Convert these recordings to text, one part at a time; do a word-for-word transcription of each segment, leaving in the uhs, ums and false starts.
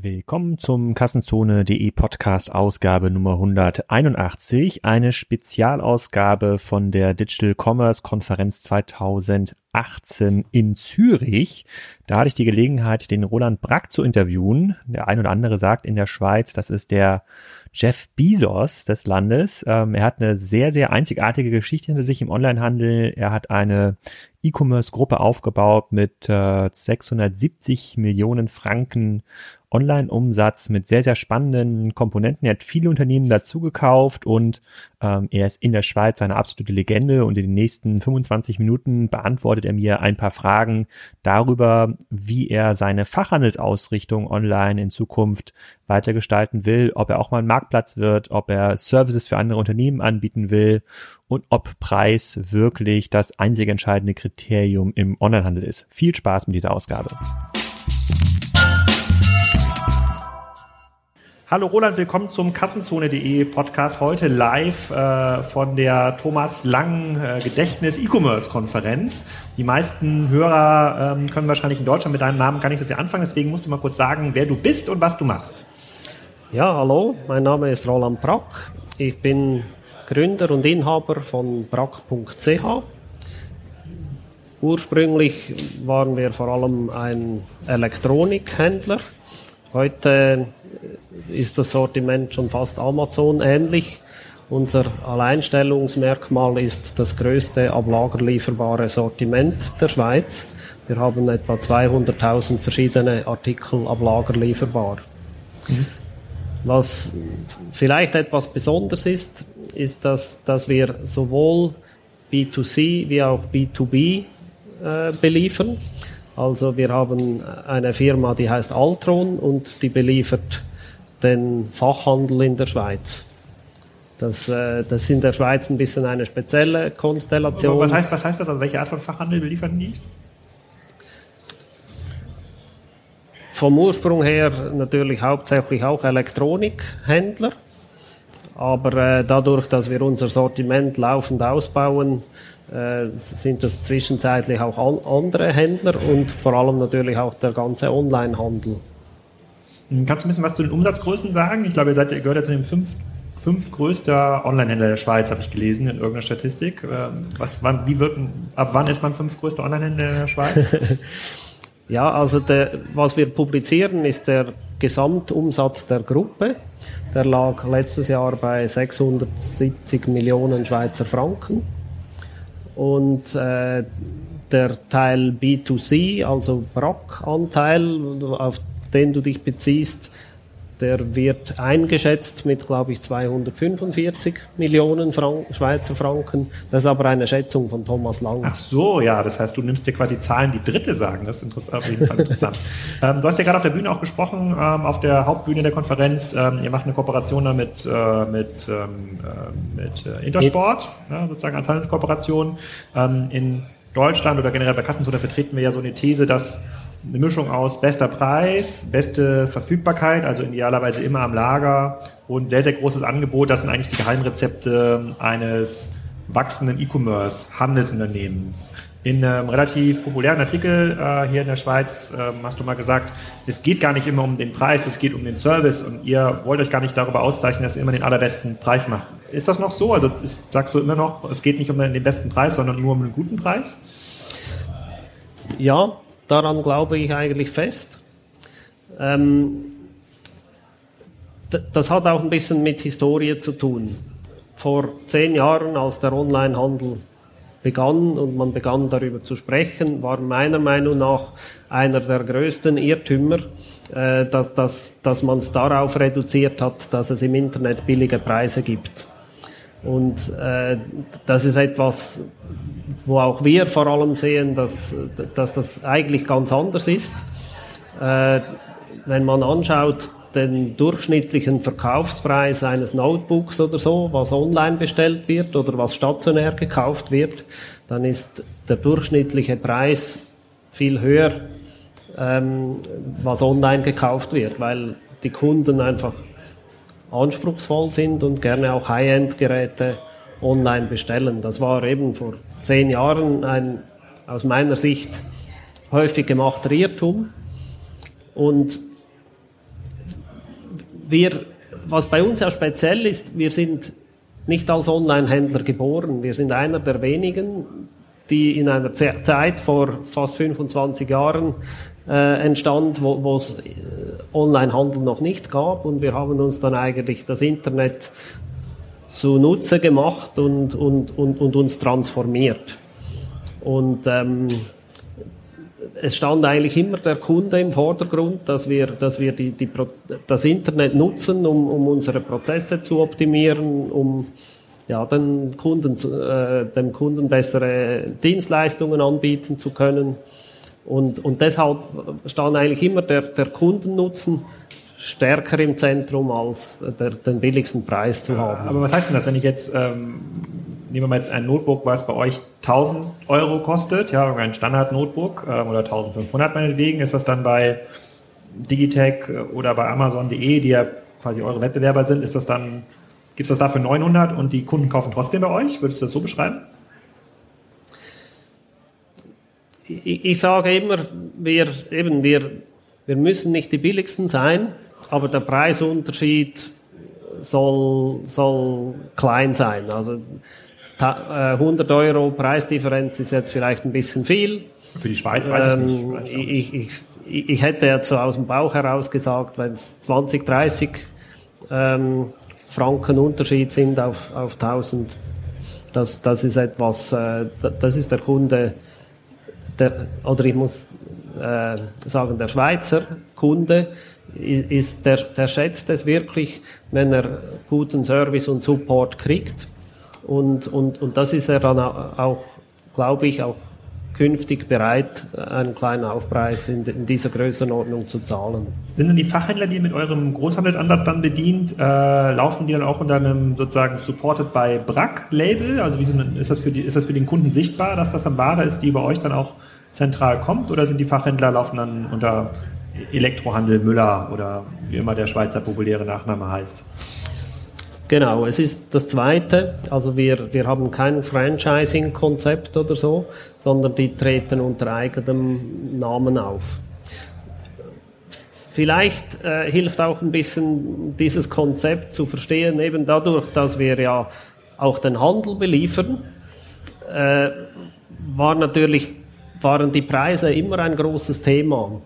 Willkommen zum Kassenzone.de Podcast Ausgabe Nummer hunderteinundachtzig, eine Spezialausgabe von der Digital Commerce Konferenz zweitausendachtzehn in Zürich. Da hatte ich die Gelegenheit, den Roland Brack zu interviewen. Der ein oder andere sagt in der Schweiz, das ist der Jeff Bezos des Landes. Ähm, er hat eine sehr, sehr einzigartige Geschichte hinter sich im Onlinehandel. Er hat eine E-Commerce-Gruppe aufgebaut mit äh, sechshundertsiebzig Millionen Franken Online-Umsatz mit sehr, sehr spannenden Komponenten. Er hat viele Unternehmen dazu gekauft und ähm, er ist in der Schweiz eine absolute Legende und in den nächsten fünfundzwanzig Minuten beantwortet er mir ein paar Fragen darüber, wie er seine Fachhandelsausrichtung online in Zukunft weitergestalten will, ob er auch mal ein Marktplatz wird, ob er Services für andere Unternehmen anbieten will und ob Preis wirklich das einzig entscheidende Kriterium im Onlinehandel ist. Viel Spaß mit dieser Ausgabe. Hallo Roland, willkommen zum Kassenzone.de Podcast. Heute live äh, von der Thomas Lang äh, Gedächtnis-E-Commerce-Konferenz. Die meisten Hörer ähm, können wahrscheinlich in Deutschland mit deinem Namen gar nicht so viel anfangen. Deswegen musst du mal kurz sagen, wer du bist und was du machst. Ja, hallo, mein Name ist Roland Brack. Ich bin Gründer und Inhaber von Brack.ch. Ursprünglich waren wir vor allem ein Elektronikhändler. Heute ist das Sortiment schon fast Amazon ähnlich. Unser Alleinstellungsmerkmal ist das größte ab Lager lieferbare Sortiment der Schweiz. Wir haben etwa zweihunderttausend verschiedene Artikel ab Lager lieferbar. Mhm. Was vielleicht etwas Besonderes ist, ist, dass, dass wir sowohl B zwei C wie auch B zwei B äh, beliefern. Also wir haben eine Firma, die heißt Altron und die beliefert den Fachhandel in der Schweiz. Das, äh, das ist in der Schweiz ein bisschen eine spezielle Konstellation. Aber was heißt, was heißt das? Also welche Art von Fachhandel beliefern die? Vom Ursprung her natürlich hauptsächlich auch Elektronikhändler. Aber äh, dadurch, dass wir unser Sortiment laufend ausbauen, sind das zwischenzeitlich auch andere Händler und vor allem natürlich auch der ganze Onlinehandel. Kannst du ein bisschen was zu den Umsatzgrößen sagen? Ich glaube, ihr seid, ihr gehört ja zu den fünf, fünf größten Onlinehändlern der Schweiz, habe ich gelesen in irgendeiner Statistik. Was, wann, wie wird, ab wann ist man fünf größter Onlinehändler in der Schweiz? Ja, also der, was wir publizieren, ist der Gesamtumsatz der Gruppe. Der lag letztes Jahr bei sechshundertsiebzig Millionen Schweizer Franken. Und äh, der Teil B zwei C, also Brack-Anteil, auf den du dich beziehst, der wird eingeschätzt mit, glaube ich, zweihundertfünfundvierzig Millionen Schweizer Franken. Das ist aber eine Schätzung von Thomas Lang. Ach so, ja, das heißt, du nimmst dir quasi Zahlen, die Dritte sagen. Das ist auf jeden Fall interessant. ähm, du hast ja gerade auf der Bühne auch gesprochen, ähm, auf der Hauptbühne der Konferenz. Ähm, ihr macht eine Kooperation da mit, äh, mit, ähm, äh, mit äh, Intersport, ja, sozusagen als Handelskooperation. Ähm, in Deutschland oder generell bei Kassenzone vertreten wir ja so eine These, dass eine Mischung aus bester Preis, beste Verfügbarkeit, also idealerweise immer am Lager und sehr, sehr großes Angebot. Das sind eigentlich die Geheimrezepte eines wachsenden E-Commerce-Handelsunternehmens. In einem relativ populären Artikel äh, hier in der Schweiz äh, hast du mal gesagt, es geht gar nicht immer um den Preis, es geht um den Service und ihr wollt euch gar nicht darüber auszeichnen, dass ihr immer den allerbesten Preis macht. Ist das noch so? Also ist, sagst du immer noch, es geht nicht um den besten Preis, sondern nur um einen guten Preis? Ja, daran glaube ich eigentlich fest. Ähm, d- das hat auch ein bisschen mit Historie zu tun. Vor zehn Jahren, als der Onlinehandel begann und man begann darüber zu sprechen, war meiner Meinung nach einer der größten Irrtümer, äh, dass, dass, dass man es darauf reduziert hat, dass es im Internet billige Preise gibt. Und äh, das ist etwas, wo auch wir vor allem sehen, dass, dass das eigentlich ganz anders ist. Äh, wenn man anschaut, den durchschnittlichen Verkaufspreis eines Notebooks oder so, was online bestellt wird oder was stationär gekauft wird, dann ist der durchschnittliche Preis viel höher, ähm, was online gekauft wird, weil die Kunden einfach anspruchsvoll sind und gerne auch High-End-Geräte online bestellen. Das war eben vor zehn Jahren ein aus meiner Sicht häufig gemachter Irrtum. Und wir, was bei uns ja speziell ist, wir sind nicht als Online-Händler geboren. Wir sind einer der wenigen, die in einer Zeit vor fast fünfundzwanzig Jahren äh, entstand, wo es Online-Handel noch nicht gab. Und wir haben uns dann eigentlich das Internet zunutze gemacht und, und, und, und uns transformiert. Und ähm, es stand eigentlich immer der Kunde im Vordergrund, dass wir, dass wir die, die, das Internet nutzen, um, um unsere Prozesse zu optimieren, um ja, den Kunden, äh, dem Kunden bessere Dienstleistungen anbieten zu können. Und, und deshalb stand eigentlich immer der, der Kundennutzen stärker im Zentrum, als der, den billigsten Preis zu haben. Aber was heißt denn das, wenn ich jetzt... Ähm nehmen wir mal jetzt ein Notebook, was bei euch tausend Euro kostet, ja, ein Standard-Notebook äh, oder eintausendfünfhundert meinetwegen, ist das dann bei Digitec oder bei Amazon punkt de, die ja quasi eure Wettbewerber sind, ist das dann, gibt es das dafür neunhundert und die Kunden kaufen trotzdem bei euch? Würdest du das so beschreiben? Ich, ich sage immer, wir, eben, wir, wir müssen nicht die billigsten sein, aber der Preisunterschied soll, soll klein sein. Also hundert Euro Preisdifferenz ist jetzt vielleicht ein bisschen viel. Für die Schweiz weiß ähm, ich nicht. Ich, ich, ich hätte jetzt so aus dem Bauch heraus gesagt, wenn es zwanzig, dreißig ähm, Franken Unterschied sind auf, auf tausend, das, das ist etwas, äh, das ist der Kunde, der, oder ich muss äh, sagen, der Schweizer Kunde, ist, der, der schätzt es wirklich, wenn er guten Service und Support kriegt. Und, und, und das ist er dann auch, glaube ich, auch künftig bereit, einen kleinen Aufpreis in, in dieser Größenordnung zu zahlen. Sind denn die Fachhändler, die mit eurem Großhandelsansatz dann bedient, äh, laufen die dann auch unter einem sozusagen Supported by Brack-Label? Also wie so ein, ist das für die, ist das für den Kunden sichtbar, dass das eine Ware ist, die bei euch dann auch zentral kommt? Oder sind die Fachhändler, laufen dann unter Elektrohandel Müller oder wie immer der Schweizer populäre Nachname heißt? Genau, es ist das Zweite. Also wir, wir haben kein Franchising-Konzept oder so, sondern die treten unter eigenem Namen auf. Vielleicht äh, hilft auch ein bisschen dieses Konzept zu verstehen, eben dadurch, dass wir ja auch den Handel beliefern, äh, war natürlich, waren die Preise immer ein großes Thema.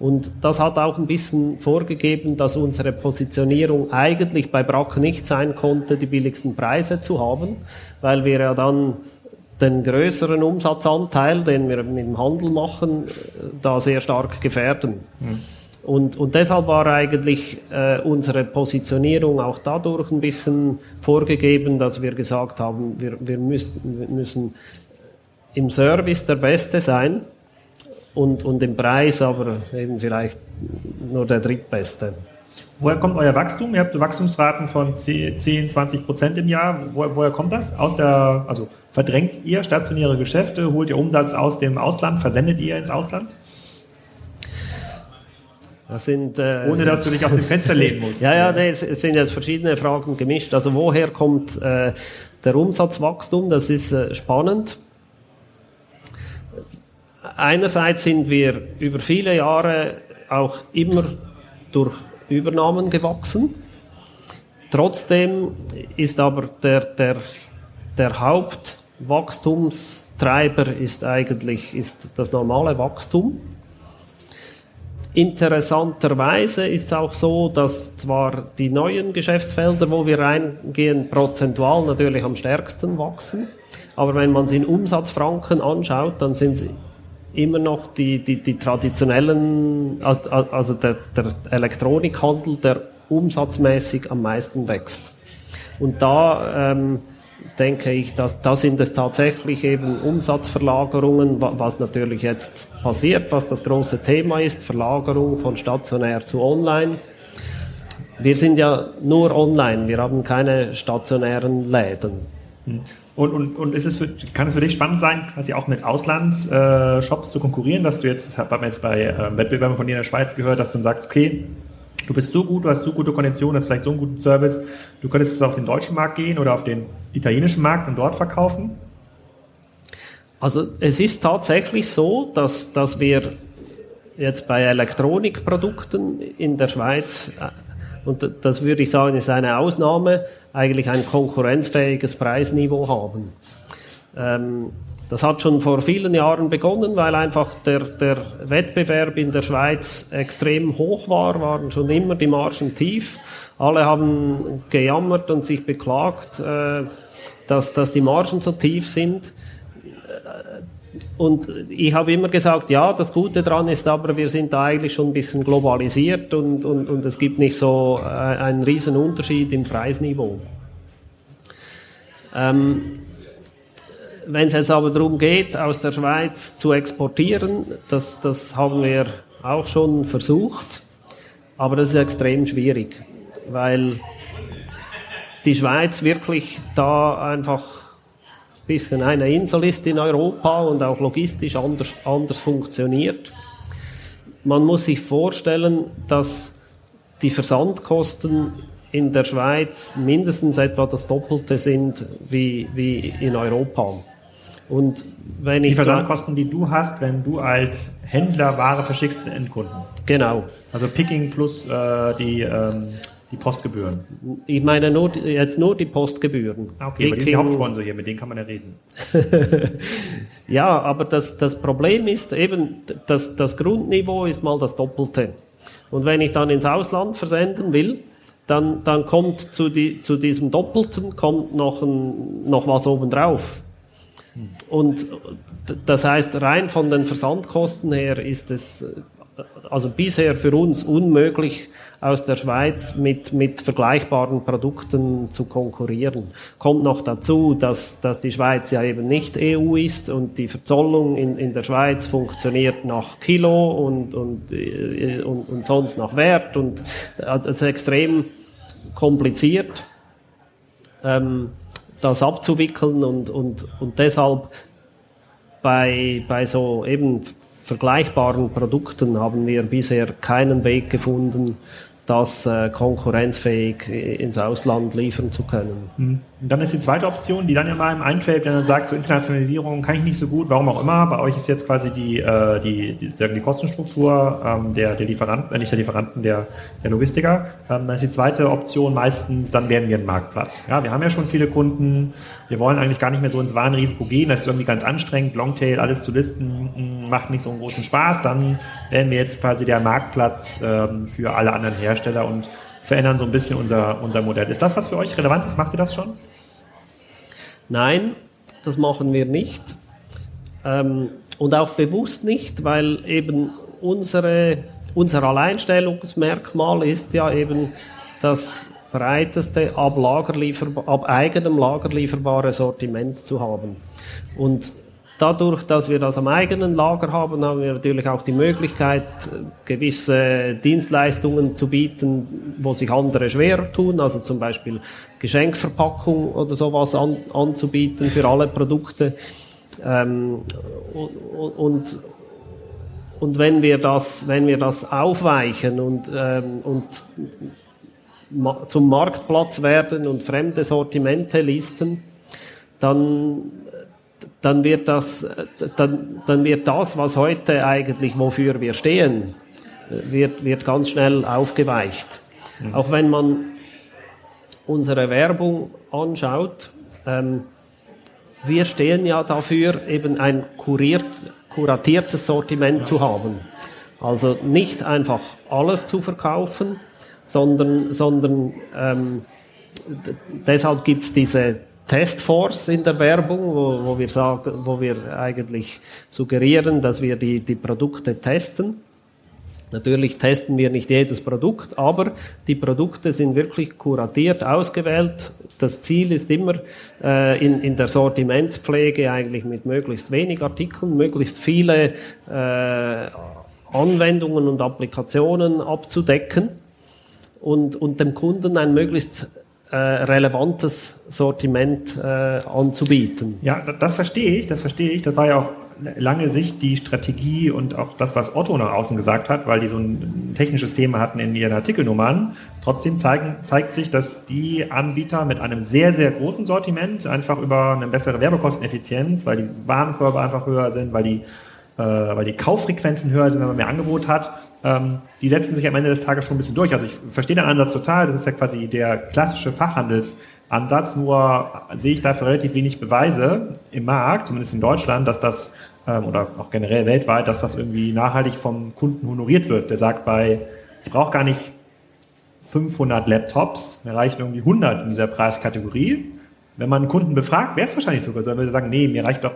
Und das hat auch ein bisschen vorgegeben, dass unsere Positionierung eigentlich bei Brack nicht sein konnte, die billigsten Preise zu haben, weil wir ja dann den größeren Umsatzanteil, den wir mit dem Handel machen, da sehr stark gefährden. Mhm. Und, und deshalb war eigentlich äh, unsere Positionierung auch dadurch ein bisschen vorgegeben, dass wir gesagt haben, wir, wir, müssen, wir müssen im Service der Beste sein. Und, und im Preis aber eben vielleicht nur der drittbeste. Woher kommt euer Wachstum? Ihr habt Wachstumsraten von zehn, zwanzig Prozent im Jahr. Wo, woher kommt das? Aus der, also verdrängt ihr stationäre Geschäfte, holt ihr Umsatz aus dem Ausland, versendet ihr ins Ausland? Das sind, äh, Ohne, dass du dich aus dem Fenster lehnen musst. Ja, ja, nee, es sind jetzt verschiedene Fragen gemischt. Also woher kommt äh, der Umsatzwachstum? Das ist äh, spannend. Einerseits sind wir über viele Jahre auch immer durch Übernahmen gewachsen. Trotzdem ist aber der, der, der Hauptwachstumstreiber ist eigentlich ist das normale Wachstum. Interessanterweise ist es auch so, dass zwar die neuen Geschäftsfelder, wo wir reingehen, prozentual natürlich am stärksten wachsen, aber wenn man es in Umsatzfranken anschaut, dann sind es immer noch die, die, die traditionellen, also der, der Elektronikhandel, der umsatzmäßig am meisten wächst. Und da ähm, denke ich, dass da sind es tatsächlich eben Umsatzverlagerungen, was natürlich jetzt passiert, was das große Thema ist, Verlagerung von stationär zu online. Wir sind ja nur online, wir haben keine stationären Läden. Hm. Und, und, und ist es für, kann es für dich spannend sein, quasi auch mit Auslandsshops äh, zu konkurrieren, dass du jetzt, haben wir jetzt bei äh, Wettbewerbern von dir in der Schweiz gehört, dass du dann sagst, okay, du bist so gut, du hast so gute Konditionen, hast vielleicht so einen guten Service, du könntest jetzt auf den deutschen Markt gehen oder auf den italienischen Markt und dort verkaufen? Also es ist tatsächlich so, dass, dass wir jetzt bei Elektronikprodukten in der Schweiz und das würde ich sagen, ist eine Ausnahme, eigentlich ein konkurrenzfähiges Preisniveau haben. Ähm, das hat schon vor vielen Jahren begonnen, weil einfach der, der Wettbewerb in der Schweiz extrem hoch war, waren schon immer die Margen tief. Alle haben gejammert und sich beklagt, äh, dass, dass die Margen so tief sind. Und ich habe immer gesagt, ja, das Gute daran ist aber, wir sind da eigentlich schon ein bisschen globalisiert und, und, und es gibt nicht so einen riesen Unterschied im Preisniveau. Ähm, wenn es jetzt aber darum geht, aus der Schweiz zu exportieren, das, das haben wir auch schon versucht, aber das ist extrem schwierig, weil die Schweiz wirklich da einfach bisschen eine Insel ist in Europa und auch logistisch anders, anders funktioniert. Man muss sich vorstellen, dass die Versandkosten in der Schweiz mindestens etwa das Doppelte sind wie, wie in Europa. Und wenn ich die Versandkosten, die du hast, wenn du als Händler Ware verschickst an Endkunden. Genau. Also Picking plus äh, die... Ähm Die Postgebühren. Ich meine nur, jetzt nur die Postgebühren. Okay, aber die Hauptsponsor hier, mit denen kann man ja reden. Ja, aber das, das Problem ist eben, dass das Grundniveau ist mal das Doppelte. Und wenn ich dann ins Ausland versenden will, dann, dann kommt zu, die, zu diesem Doppelten kommt noch, ein, noch was obendrauf. Hm. Und das heißt, rein von den Versandkosten her ist es also bisher für uns unmöglich, aus der Schweiz mit, mit vergleichbaren Produkten zu konkurrieren. Kommt noch dazu, dass, dass die Schweiz ja eben nicht E U ist und die Verzollung in, in der Schweiz funktioniert nach Kilo und, und, und, und sonst nach Wert und das ist extrem kompliziert, ähm, das abzuwickeln und, und, und deshalb bei, bei so eben vergleichbaren Produkten haben wir bisher keinen Weg gefunden, das äh, konkurrenzfähig ins Ausland liefern zu können. Und dann ist die zweite Option, die dann ja mal im einfällt, wenn man sagt, so Internationalisierung kann ich nicht so gut, warum auch immer. Bei euch ist jetzt quasi die, äh, die, die, sagen die Kostenstruktur ähm, der, der Lieferanten, äh, nicht der Lieferanten, der, der Logistiker. Ähm, dann ist die zweite Option meistens, dann werden wir ein Marktplatz. Ja, wir haben ja schon viele Kunden, wir wollen eigentlich gar nicht mehr so ins Warenrisiko gehen, das ist irgendwie ganz anstrengend, Longtail, alles zu listen, macht nicht so einen großen Spaß, dann werden wir jetzt quasi der Marktplatz ähm, für alle anderen Hersteller und verändern so ein bisschen unser, unser Modell. Ist das, was für euch relevant ist? Macht ihr das schon? Nein, das machen wir nicht. Ähm, und auch bewusst nicht, weil eben unsere, unser Alleinstellungsmerkmal ist ja eben das breiteste ab, Lagerlieferba- ab eigenem lagerlieferbare Sortiment zu haben. Und dadurch, dass wir das am eigenen Lager haben, haben wir natürlich auch die Möglichkeit, gewisse Dienstleistungen zu bieten, wo sich andere schwerer tun, also zum Beispiel Geschenkverpackung oder sowas an, anzubieten für alle Produkte. Ähm, und, und, und wenn wir das, wenn wir das aufweichen und, ähm, und ma- zum Marktplatz werden und fremde Sortimente listen, dann Dann wird das, dann, dann wird das, was heute eigentlich, wofür wir stehen, wird, wird ganz schnell aufgeweicht. Mhm. Auch wenn man unsere Werbung anschaut, ähm, wir stehen ja dafür, eben ein kuriert, kuratiertes Sortiment ja. zu haben. Also nicht einfach alles zu verkaufen, sondern, sondern ähm, d- deshalb gibt es diese Testforce in der Werbung, wo, wo wir sagen, wo wir eigentlich suggerieren, dass wir die, die Produkte testen. Natürlich testen wir nicht jedes Produkt, aber die Produkte sind wirklich kuratiert, ausgewählt. Das Ziel ist immer, äh, in, in der Sortimentspflege eigentlich mit möglichst wenig Artikeln, möglichst viele äh, Anwendungen und Applikationen abzudecken und, und dem Kunden ein möglichst Äh, relevantes Sortiment äh, anzubieten. Ja, das verstehe ich, das verstehe ich. Das war ja auch lange Sicht die Strategie und auch das, was Otto nach außen gesagt hat, weil die so ein technisches Thema hatten in ihren Artikelnummern. Trotzdem zeigen, zeigt sich, dass die Anbieter mit einem sehr, sehr großen Sortiment einfach über eine bessere Werbekosteneffizienz, weil die Warenkörbe einfach höher sind, weil die äh, weil die Kauffrequenzen höher sind, wenn man mehr Angebot hat, ähm, die setzen sich am Ende des Tages schon ein bisschen durch. Also ich verstehe den Ansatz total, das ist ja quasi der klassische Fachhandelsansatz, nur sehe ich dafür relativ wenig Beweise im Markt, zumindest in Deutschland, dass das, ähm, oder auch generell weltweit, dass das irgendwie nachhaltig vom Kunden honoriert wird. Der sagt bei, ich brauche gar nicht fünfhundert Laptops, mir reichen irgendwie hundert in dieser Preiskategorie. Wenn man einen Kunden befragt, wäre es wahrscheinlich sogar so, er würde sagen, nee, mir reicht doch,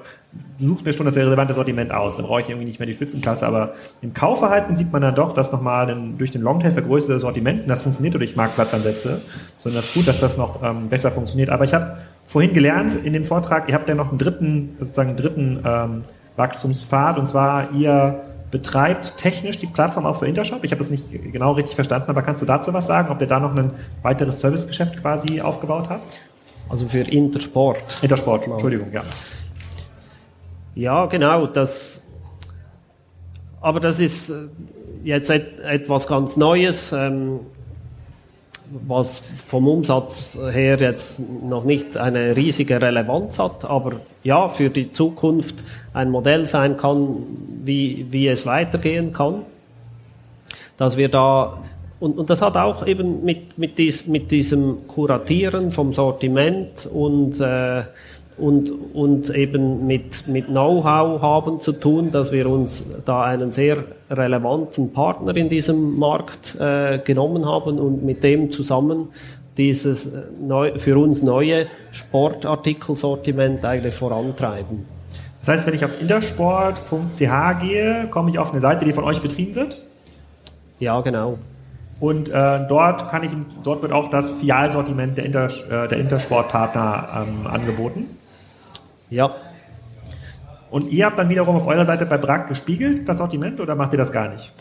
du suchst mir schon das relevante Sortiment aus, dann brauche ich irgendwie nicht mehr die Spitzenklasse, aber im Kaufverhalten sieht man dann doch, dass nochmal ein, durch den Longtail vergrößerte Sortimenten, das funktioniert durch Marktplatzansätze, sondern es ist gut, dass das noch ähm, besser funktioniert. Aber ich habe vorhin gelernt in dem Vortrag, ihr habt ja noch einen dritten, sozusagen einen dritten ähm, Wachstumspfad, und zwar ihr betreibt technisch die Plattform auch für Intershop. Ich habe das nicht genau richtig verstanden, aber kannst du dazu was sagen, ob ihr da noch ein weiteres Servicegeschäft quasi aufgebaut habt? Also für Intersport. Intersport, Entschuldigung, ja. Ja, genau. Das, aber das ist jetzt et, etwas ganz Neues, ähm, was vom Umsatz her jetzt noch nicht eine riesige Relevanz hat, aber ja, für die Zukunft ein Modell sein kann, wie, wie es weitergehen kann. Dass wir da... Und, und das hat auch eben mit, mit, dies, mit diesem Kuratieren vom Sortiment und, äh, und, und eben mit, mit Know-how haben zu tun, dass wir uns da einen sehr relevanten Partner in diesem Markt äh, genommen haben und mit dem zusammen dieses neu, für uns neue Sportartikelsortiment eigentlich vorantreiben. Das heißt, wenn ich auf intersport punkt c h gehe, komme ich auf eine Seite, die von euch betrieben wird? Ja, genau. Und äh, dort kann ich, dort wird auch das Filialsortiment der, Inter, äh, der Intersport-Partner ähm, angeboten. Ja. Und ihr habt dann wiederum auf eurer Seite bei Brack gespiegelt, das Sortiment, oder macht ihr das gar nicht?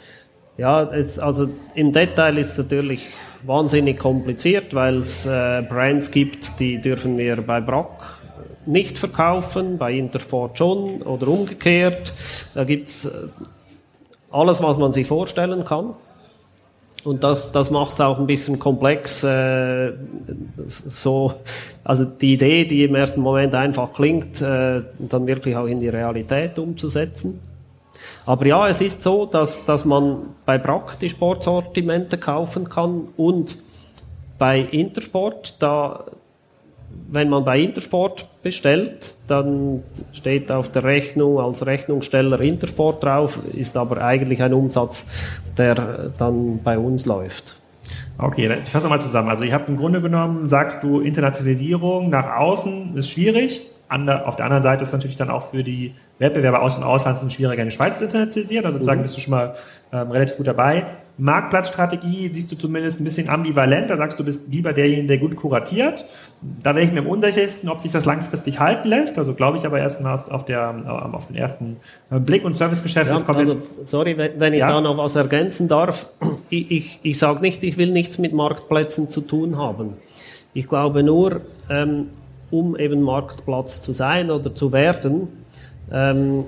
Ja, es, also im Detail ist es natürlich wahnsinnig kompliziert, weil es äh, Brands gibt, die dürfen wir bei Brack nicht verkaufen, bei Intersport schon oder umgekehrt. Da gibt es äh, alles, was man sich vorstellen kann. Und das, das macht es auch ein bisschen komplex. Äh, so, also die Idee, die im ersten Moment einfach klingt, äh, dann wirklich auch in die Realität umzusetzen. Aber ja, es ist so, dass, dass man bei Brack die Sportsortimente kaufen kann und bei Intersport, da, wenn man bei Intersport bestellt, dann steht auf der Rechnung als Rechnungssteller Intersport drauf, ist aber eigentlich ein Umsatz, der dann bei uns läuft. Okay, ich fasse mal zusammen. Also ich habe im Grunde genommen, sagst du, Internationalisierung nach außen ist schwierig. Ander, auf der anderen Seite ist natürlich dann auch für die Wettbewerber aus dem Ausland es schwieriger, in der Schweiz zu internationalisieren. Also sozusagen mhm. bist du schon mal ähm, relativ gut dabei. Marktplatzstrategie siehst du zumindest ein bisschen ambivalent. Da sagst du, du bist lieber derjenige, der gut kuratiert. Da wäre ich mir am unsichersten, ob sich das langfristig halten lässt. Also glaube ich aber erstmal auf, der, auf den ersten Blick und Servicegeschäft. Ja, kommt also, jetzt, sorry, wenn, wenn ich ja? da noch was ergänzen darf. Ich, ich, ich sage nicht, ich will nichts mit Marktplätzen zu tun haben. Ich glaube nur, ähm, um eben Marktplatz zu sein oder zu werden, ähm,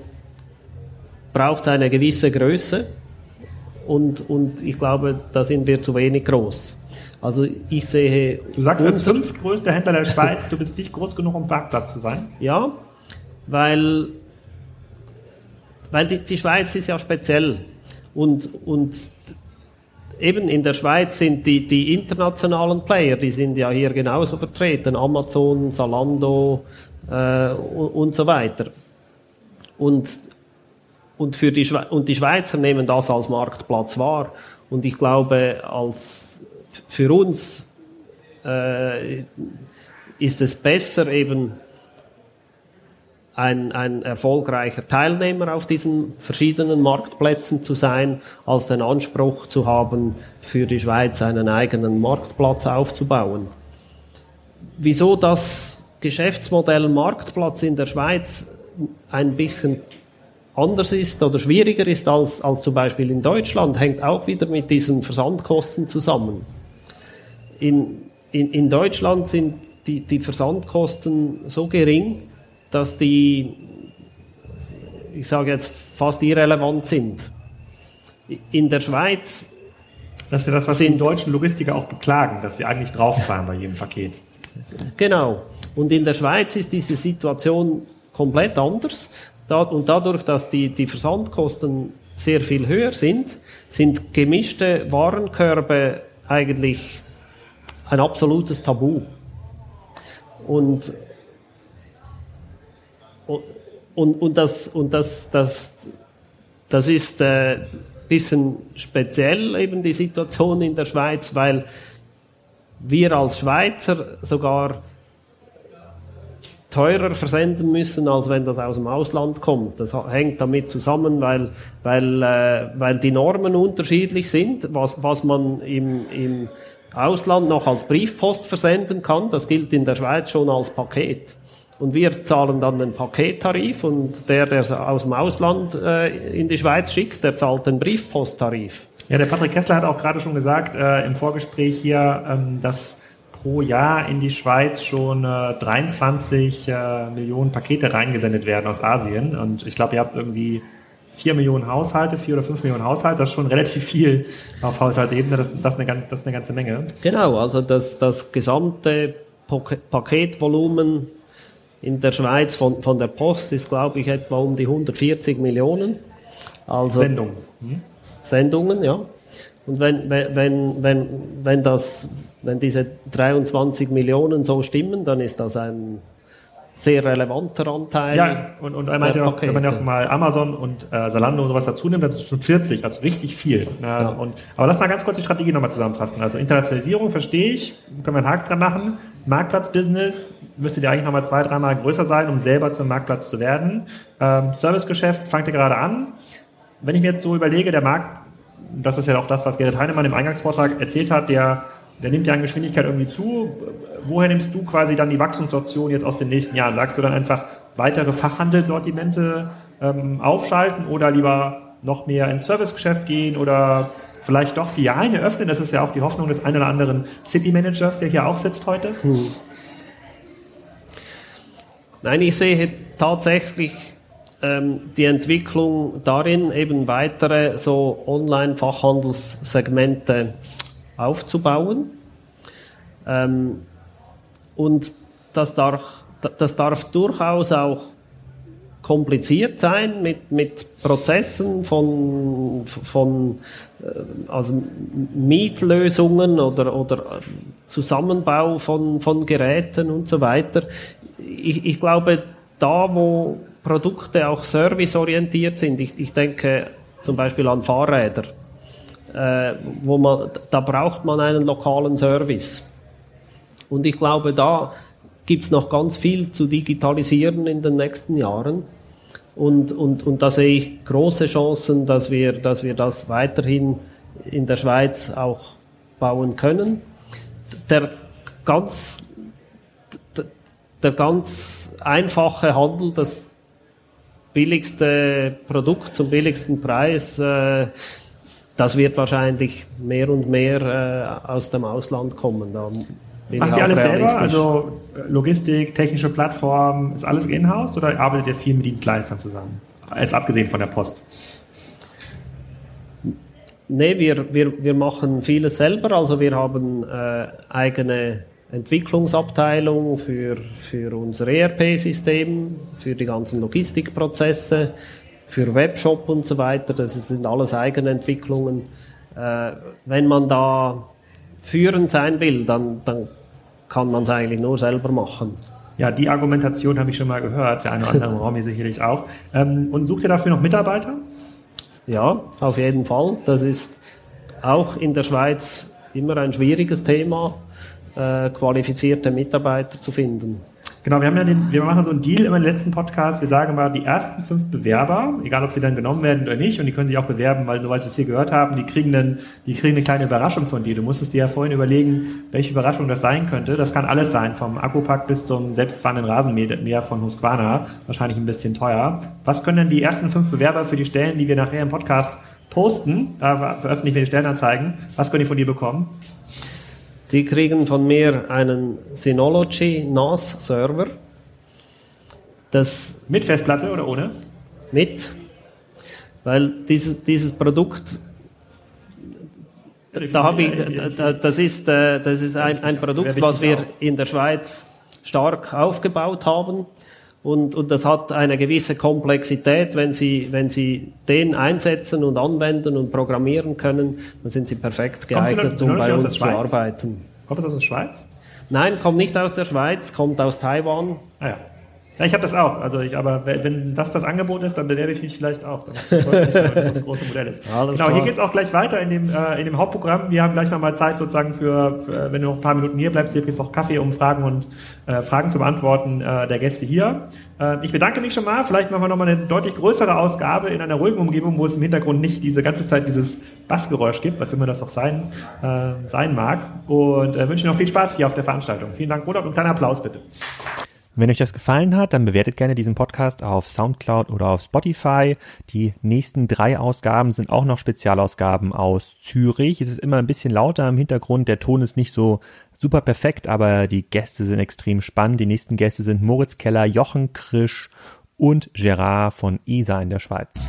braucht es eine gewisse Größe. Und, und ich glaube, da sind wir zu wenig groß. Also ich sehe... Du sagst, als fünftgrößter Händler der Schweiz, du bist nicht groß genug, um Parkplatz zu sein. Ja, weil, weil die, die Schweiz ist ja speziell. Und, und eben in der Schweiz sind die, die internationalen Player, die sind ja hier genauso vertreten. Amazon, Zalando äh, und, und so weiter. Und... Und, für die Schwe- und die Schweizer nehmen das als Marktplatz wahr. Und ich glaube, als f- für uns äh, ist es besser, eben ein, ein erfolgreicher Teilnehmer auf diesen verschiedenen Marktplätzen zu sein, als den Anspruch zu haben, für die Schweiz einen eigenen Marktplatz aufzubauen. Wieso das Geschäftsmodell Marktplatz in der Schweiz ein bisschen anders ist oder schwieriger ist als, als zum Beispiel in Deutschland, hängt auch wieder mit diesen Versandkosten zusammen. In, in, in Deutschland sind die, die Versandkosten so gering, dass die, ich sage jetzt, fast irrelevant sind. In der Schweiz... Das ist ja das, was die deutschen Logistiker auch beklagen, dass sie eigentlich draufzahlen bei jedem Paket. Genau. Und in der Schweiz ist diese Situation komplett anders. Und dadurch, dass die, die Versandkosten sehr viel höher sind, sind gemischte Warenkörbe eigentlich ein absolutes Tabu. Und, und, und, das, und das, das, das ist äh, ein bisschen speziell, eben die Situation in der Schweiz, weil wir als Schweizer sogar teurer versenden müssen, als wenn das aus dem Ausland kommt. Das hängt damit zusammen, weil, weil, äh, weil die Normen unterschiedlich sind, was, was man im, im Ausland noch als Briefpost versenden kann, das gilt in der Schweiz schon als Paket. Und wir zahlen dann den Pakettarif und der, der es aus dem Ausland äh, in die Schweiz schickt, der zahlt den Briefposttarif. Ja, der Patrick Kessler hat auch gerade schon gesagt, äh, im Vorgespräch hier, ähm, dass pro Jahr in die Schweiz schon äh, dreiundzwanzig äh, Millionen Pakete reingesendet werden aus Asien. Und ich glaube, ihr habt irgendwie vier Millionen Haushalte, vier oder fünf Millionen Haushalte, das ist schon relativ viel auf Haushaltsebene, das, das, eine, das ist eine ganze Menge. Genau, also das, das gesamte Paketvolumen in der Schweiz von, von der Post ist, glaube ich, etwa um die hundertvierzig Millionen. Also Sendungen. Hm? Sendungen, ja. Und wenn, wenn, wenn, wenn, das, wenn diese dreiundzwanzig Millionen so stimmen, dann ist das ein sehr relevanter Anteil. Ja, und, und einmal, auch, wenn man ja auch mal Amazon und äh, Zalando und sowas dazu nimmt, das ist schon vierzig, also richtig viel. Äh, ja. und, aber lass mal ganz kurz die Strategie nochmal zusammenfassen. Also Internationalisierung, verstehe ich, können wir einen Haken dran machen. Marktplatzbusiness müsstet ihr eigentlich nochmal zwei, dreimal größer sein, um selber zum Marktplatz zu werden. Ähm, Servicegeschäft fangt ihr gerade an. Wenn ich mir jetzt so überlege, der Markt, das ist ja auch das, was Gerrit Heinemann im Eingangsvortrag erzählt hat, der Der nimmt ja an Geschwindigkeit irgendwie zu. Woher nimmst du quasi dann die Wachstumsoption jetzt aus den nächsten Jahren? Sagst du dann einfach weitere Fachhandelssortimente ähm, aufschalten oder lieber noch mehr ins Servicegeschäft gehen oder vielleicht doch Filialen eröffnen? Das ist ja auch die Hoffnung des einen oder anderen City Managers, der hier auch sitzt heute. Hm. Nein, ich sehe tatsächlich ähm, die Entwicklung darin, eben weitere so Online-Fachhandelssegmente aufzubauen. Ähm, und das darf, das darf durchaus auch kompliziert sein mit, mit Prozessen von, von also Mietlösungen oder, oder Zusammenbau von, von Geräten und so weiter. Ich, ich glaube, da wo Produkte auch serviceorientiert sind, ich, ich denke zum Beispiel an Fahrräder, wo man, da braucht man einen lokalen Service. Und ich glaube, da gibt es noch ganz viel zu digitalisieren in den nächsten Jahren. Und, und, und da sehe ich große Chancen, dass wir, dass wir das weiterhin in der Schweiz auch bauen können. Der ganz, der ganz einfache Handel, das billigste Produkt zum billigsten Preis, äh, das wird wahrscheinlich mehr und mehr äh, aus dem Ausland kommen. Da macht ihr alles selber? Also Logistik, technische Plattform, ist alles in-house oder arbeitet ihr viel mit Dienstleistern zusammen? Jetzt abgesehen von der Post. Nee, wir, wir, wir machen vieles selber. Also wir haben äh, eigene Entwicklungsabteilung für, für unser E R P-System, für die ganzen Logistikprozesse, für Webshop und so weiter, das sind alles eigene Entwicklungen. Äh, wenn man da führend sein will, dann, dann kann man es eigentlich nur selber machen. Ja, die Argumentation habe ich schon mal gehört, der eine oder andere im Raum hier sicherlich auch. Ähm, und sucht ihr dafür noch Mitarbeiter? Ja, auf jeden Fall. Das ist auch in der Schweiz immer ein schwieriges Thema, äh, qualifizierte Mitarbeiter zu finden. Genau, wir haben ja den, wir machen so einen Deal immer im letzten Podcast. Wir sagen mal, die ersten fünf Bewerber, egal ob sie dann genommen werden oder nicht, und die können sich auch bewerben, weil nur weil sie es hier gehört haben, die kriegen dann, die kriegen eine kleine Überraschung von dir. Du musstest dir ja vorhin überlegen, welche Überraschung das sein könnte. Das kann alles sein, vom Akkupack bis zum selbstfahrenden Rasenmäher von Husqvarna. Wahrscheinlich ein bisschen teuer. Was können denn die ersten fünf Bewerber für die Stellen, die wir nachher im Podcast posten, da veröffentlichen wir die Stellenanzeigen, was können die von dir bekommen? Die kriegen von mir einen Synology N A S-Server. Das mit Festplatte oder ohne? Mit. Weil dieses, dieses Produkt, da hab ich, das ist, das ist ein, ein Produkt, was wir in der Schweiz stark aufgebaut haben. Und, und das hat eine gewisse Komplexität. Wenn Sie, wenn Sie den einsetzen und anwenden und programmieren können, dann sind Sie perfekt geeignet, um bei uns zu arbeiten. Kommt das aus der Schweiz? Nein, kommt nicht aus der Schweiz, kommt aus Taiwan. Ah ja. Ja, ich habe das auch. Also ich, aber wenn das das Angebot ist, dann bewerbe ich mich vielleicht auch. Dann freut mich, wenn das das große Modell ist. Alles genau, klar. Hier geht's auch gleich weiter in dem, äh, in dem Hauptprogramm. Wir haben gleich nochmal Zeit sozusagen für, für, wenn du noch ein paar Minuten hier bleibst, hier kriegst du noch Kaffee, um Fragen und äh, Fragen zu beantworten äh, der Gäste hier. Äh, ich bedanke mich schon mal. Vielleicht machen wir nochmal eine deutlich größere Ausgabe in einer ruhigen Umgebung, wo es im Hintergrund nicht diese ganze Zeit dieses Bassgeräusch gibt, was immer das auch sein, äh, sein mag. Und äh, wünsche dir noch viel Spaß hier auf der Veranstaltung. Vielen Dank, Roland, und einen kleinen Applaus bitte. Wenn euch das gefallen hat, dann bewertet gerne diesen Podcast auf Soundcloud oder auf Spotify. Die nächsten drei Ausgaben sind auch noch Spezialausgaben aus Zürich. Es ist immer ein bisschen lauter im Hintergrund, der Ton ist nicht so super perfekt, aber die Gäste sind extrem spannend. Die nächsten Gäste sind Moritz Keller, Jochen Krisch und Gérard von Isar in der Schweiz.